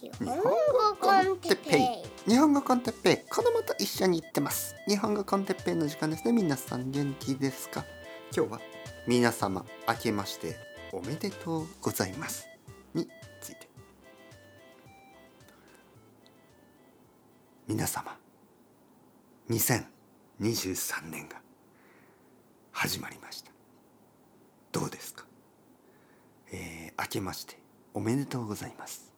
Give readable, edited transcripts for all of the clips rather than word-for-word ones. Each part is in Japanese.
日本語コンテッペイ、子供と一緒に行ってます。日本語コンテッペイの時間ですね。皆さん元気ですか？今日は皆様明けましておめでとうございますについて。皆様、2023年が始まりました。どうですか？明けましておめでとうございます。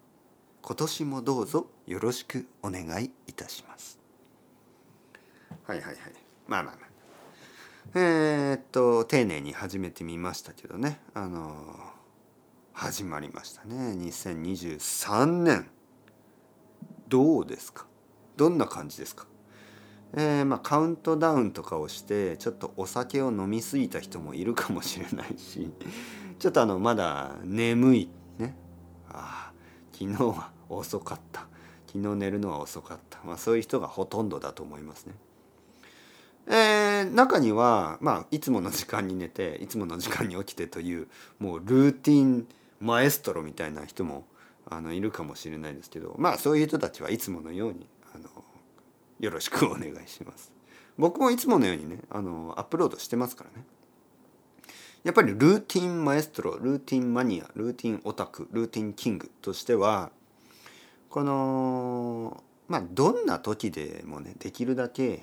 今年もどうぞよろしくお願いいたします。はい、まあ丁寧に始めてみましたけどね、始まりましたね。2023年、どうですか？どんな感じですか？カウントダウンとかをしてちょっとお酒を飲みすぎた人もいるかもしれないし、ちょっとまだ眠いね。昨日は遅かった、昨日寝るのは遅かった、そういう人がほとんどだと思いますね。中には、いつもの時間に寝ていつもの時間に起きてという、もうルーティンマエストロみたいな人もいるかもしれないですけど、そういう人たちはいつものようによろしくお願いします。僕もいつものようにね、アップロードしてますからね。やっぱりルーティンマエストロ、ルーティンマニア、ルーティンオタク、ルーティンキングとしては、このどんな時でもね、できるだけ、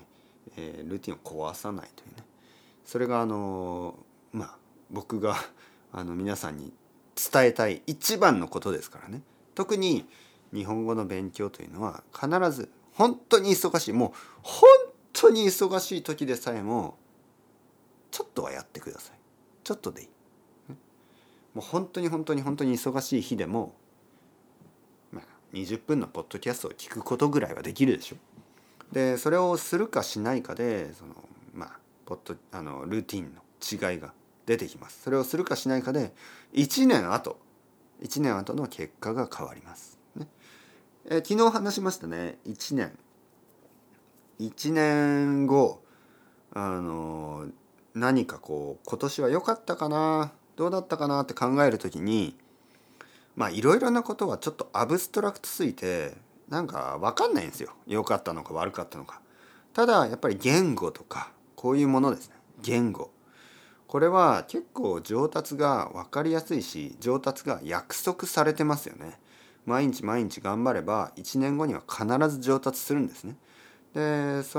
ルーティンを壊さないというね。それが僕が皆さんに伝えたい一番のことですからね。特に日本語の勉強というのは、必ず本当に忙しい、もう本当に忙しい時でさえもちょっとはやってください。ちょっとでいい。もう本当に忙しい日でも、20分のポッドキャストを聞くことぐらいはできるでしょ。で、それをするかしないかで、ルーティンの違いが出てきます。それをするかしないかで、1年後の結果が変わります。ね。昨日話しましたね。1年後、何か今年は良かったかな、どうだったかなって考えるときに、いろいろなことはちょっとアブストラクトすぎて分かんないんですよ。良かったのか悪かったのか。ただやっぱり言語とか、こういうものですね。言語。これは結構上達が分かりやすいし、上達が約束されてますよね。毎日頑張れば1年後には必ず上達するんですね。で、ポジ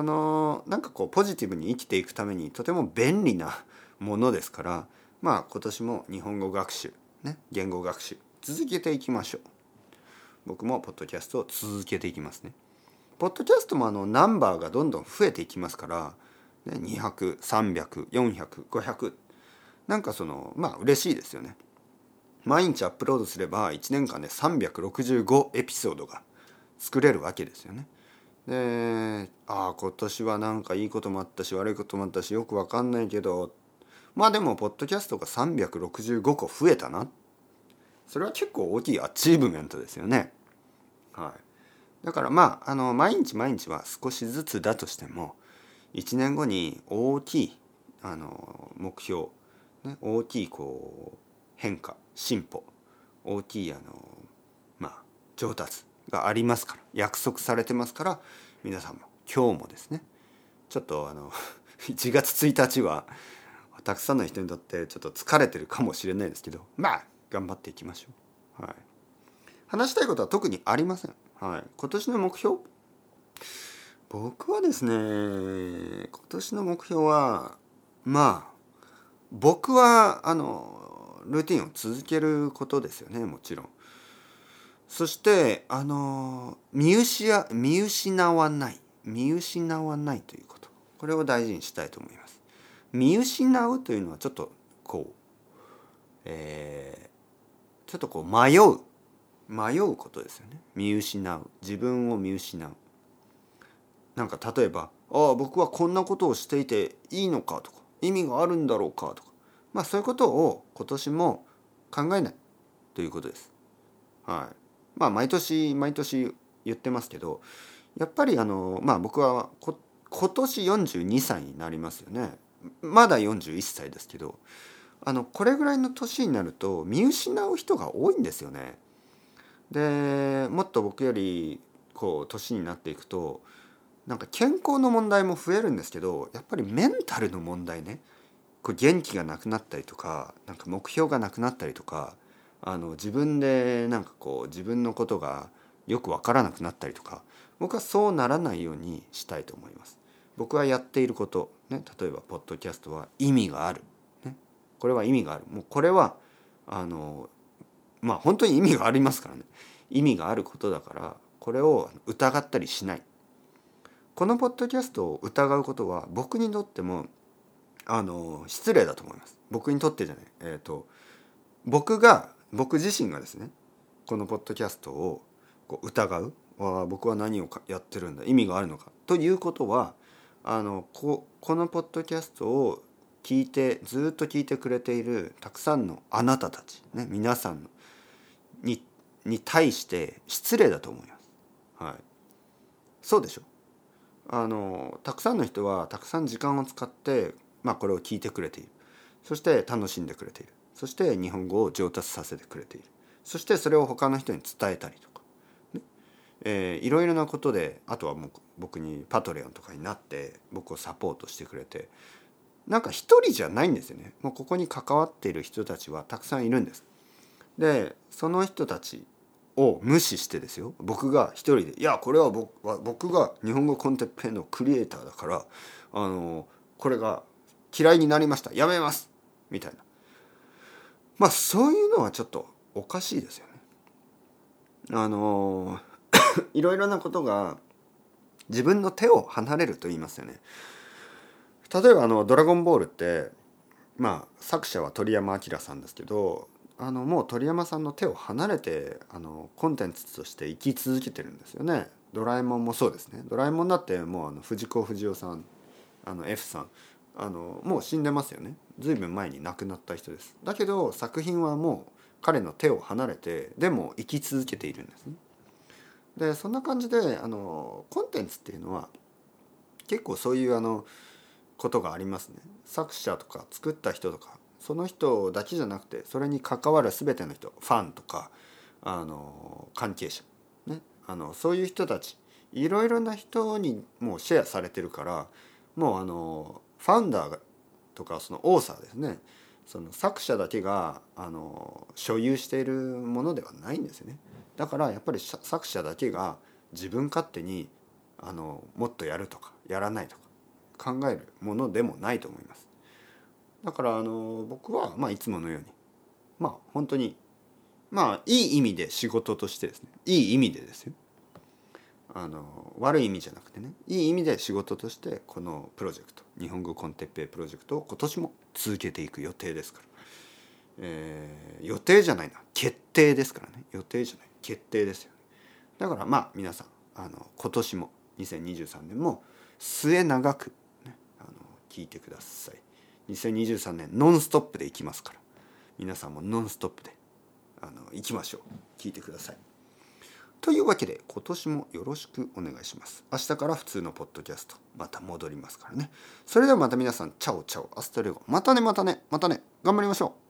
ティブに生きていくためにとても便利なものですから、今年も日本語学習、ね、言語学習続けていきましょう。僕もポッドキャストを続けていきますね。ポッドキャストもナンバーがどんどん増えていきますから、ね、200、300、400、500、嬉しいですよね。毎日アップロードすれば1年間で365エピソードが作れるわけですよね。で、今年はいいこともあったし悪いこともあったしよくわかんないけど、でもポッドキャストが365個増えたな。それは結構大きいアチーブメントですよね。はい。だから毎日は少しずつだとしても、1年後に大きい目標、ね、大きい変化、進歩、大きい上達がありますから、約束されてますから、皆さんも今日もですね、ちょっと1月1日はたくさんの人にとってちょっと疲れてるかもしれないですけど、頑張っていきましょう。はい。話したいことは特にありません。はい。今年の目標、僕はですね、今年の目標は僕はルーティンを続けることですよね、もちろん。そして見失わないということ、これを大事にしたいと思います。見失うというのはちょっとちょっと迷うことですよね。見失う、自分を見失う。例えば僕はこんなことをしていていいのかとか、意味があるんだろうかとか、そういうことを今年も考えないということです。はい。毎年言ってますけど、やっぱり僕は今年42歳になりますよね。まだ41歳ですけど、これぐらいの年になると見失う人が多いんですよね。でもっと僕よりこう年になっていくとなんか健康の問題も増えるんですけど、やっぱりメンタルの問題ね、こう元気がなくなったりとか、なんか目標がなくなったりとか、自分でなんかこう自分のことがよく分からなくなったりとか、僕はそうならないようにしたいと思います。僕はやっていること、ね、例えばポッドキャストは意味がある、ね、これは意味がある、もうこれはまあ本当に意味がありますからね、意味があることだからこれを疑ったりしない。このポッドキャストを疑うことは僕にとっても失礼だと思います。僕にとってじゃない、僕自身がですね、このポッドキャストをこう疑う、僕は何をやってるんだ、意味があるのかということは、このポッドキャストを聞いてずっと聞いてくれているたくさんのあなたたち、ね、皆さんに対して失礼だと思います、はい、そうでしょ。たくさんの人はたくさん時間を使って、まあ、これを聞いてくれている。そして楽しんでくれている。そして日本語を上達させてくれている。そしてそれを他の人に伝えたりとか、ね、いろいろなことで、あとはもう僕にパトレオンとかになって僕をサポートしてくれて、なんか一人じゃないんですよね。もうここに関わっている人たちはたくさんいるんです。でその人たちを無視してですよ、僕が一人で、いやこれは僕が日本語コンテッペイのクリエイターだから、これが嫌いになりました、やめますみたいな、まあそういうのはちょっとおかしいですよね。いろいろなことが自分の手を離れると言いますよね。例えばドラゴンボールって、まあ、作者は鳥山明さんですけど、もう鳥山さんの手を離れてコンテンツとして生き続けてるんですよね。ドラえもんもそうですね。ドラえもんだってもう藤子不二雄さん、F さん、もう死んでますよね。随分前に亡くなった人です。だけど作品はもう彼の手を離れて、でも生き続けているんですね。でそんな感じでコンテンツっていうのは結構そういうことがありますね。作者とか作った人とか、その人だけじゃなくてそれに関わる全ての人、ファンとか関係者、ね、そういう人たち、いろいろな人にもうシェアされてるから、もうファウンダーとかそのオーサーですね、その作者だけが所有しているものではないんですよね。だからやっぱり作者だけが自分勝手にもっとやるとかやらないとか考えるものでもないと思います。だから僕はまあいつものように、まあ本当にまあいい意味で仕事としてですね、いい意味でですよ、悪い意味じゃなくてね、いい意味で仕事としてこのプロジェクト、日本語コンテッペイプロジェクトを今年も続けていく予定ですから、予定じゃないな、決定ですからね。予定じゃない、決定ですよね。だからまあ皆さん今年も2023年も末長く、ね、聞いてください。2023年ノンストップでいきますから、皆さんもノンストップでいきましょう。聞いてください。というわけで今年もよろしくお願いします。明日から普通のポッドキャストまた戻りますからね。それではまた皆さん、チャオチャオ、アストレゴ、またねまたねまたね、頑張りましょう。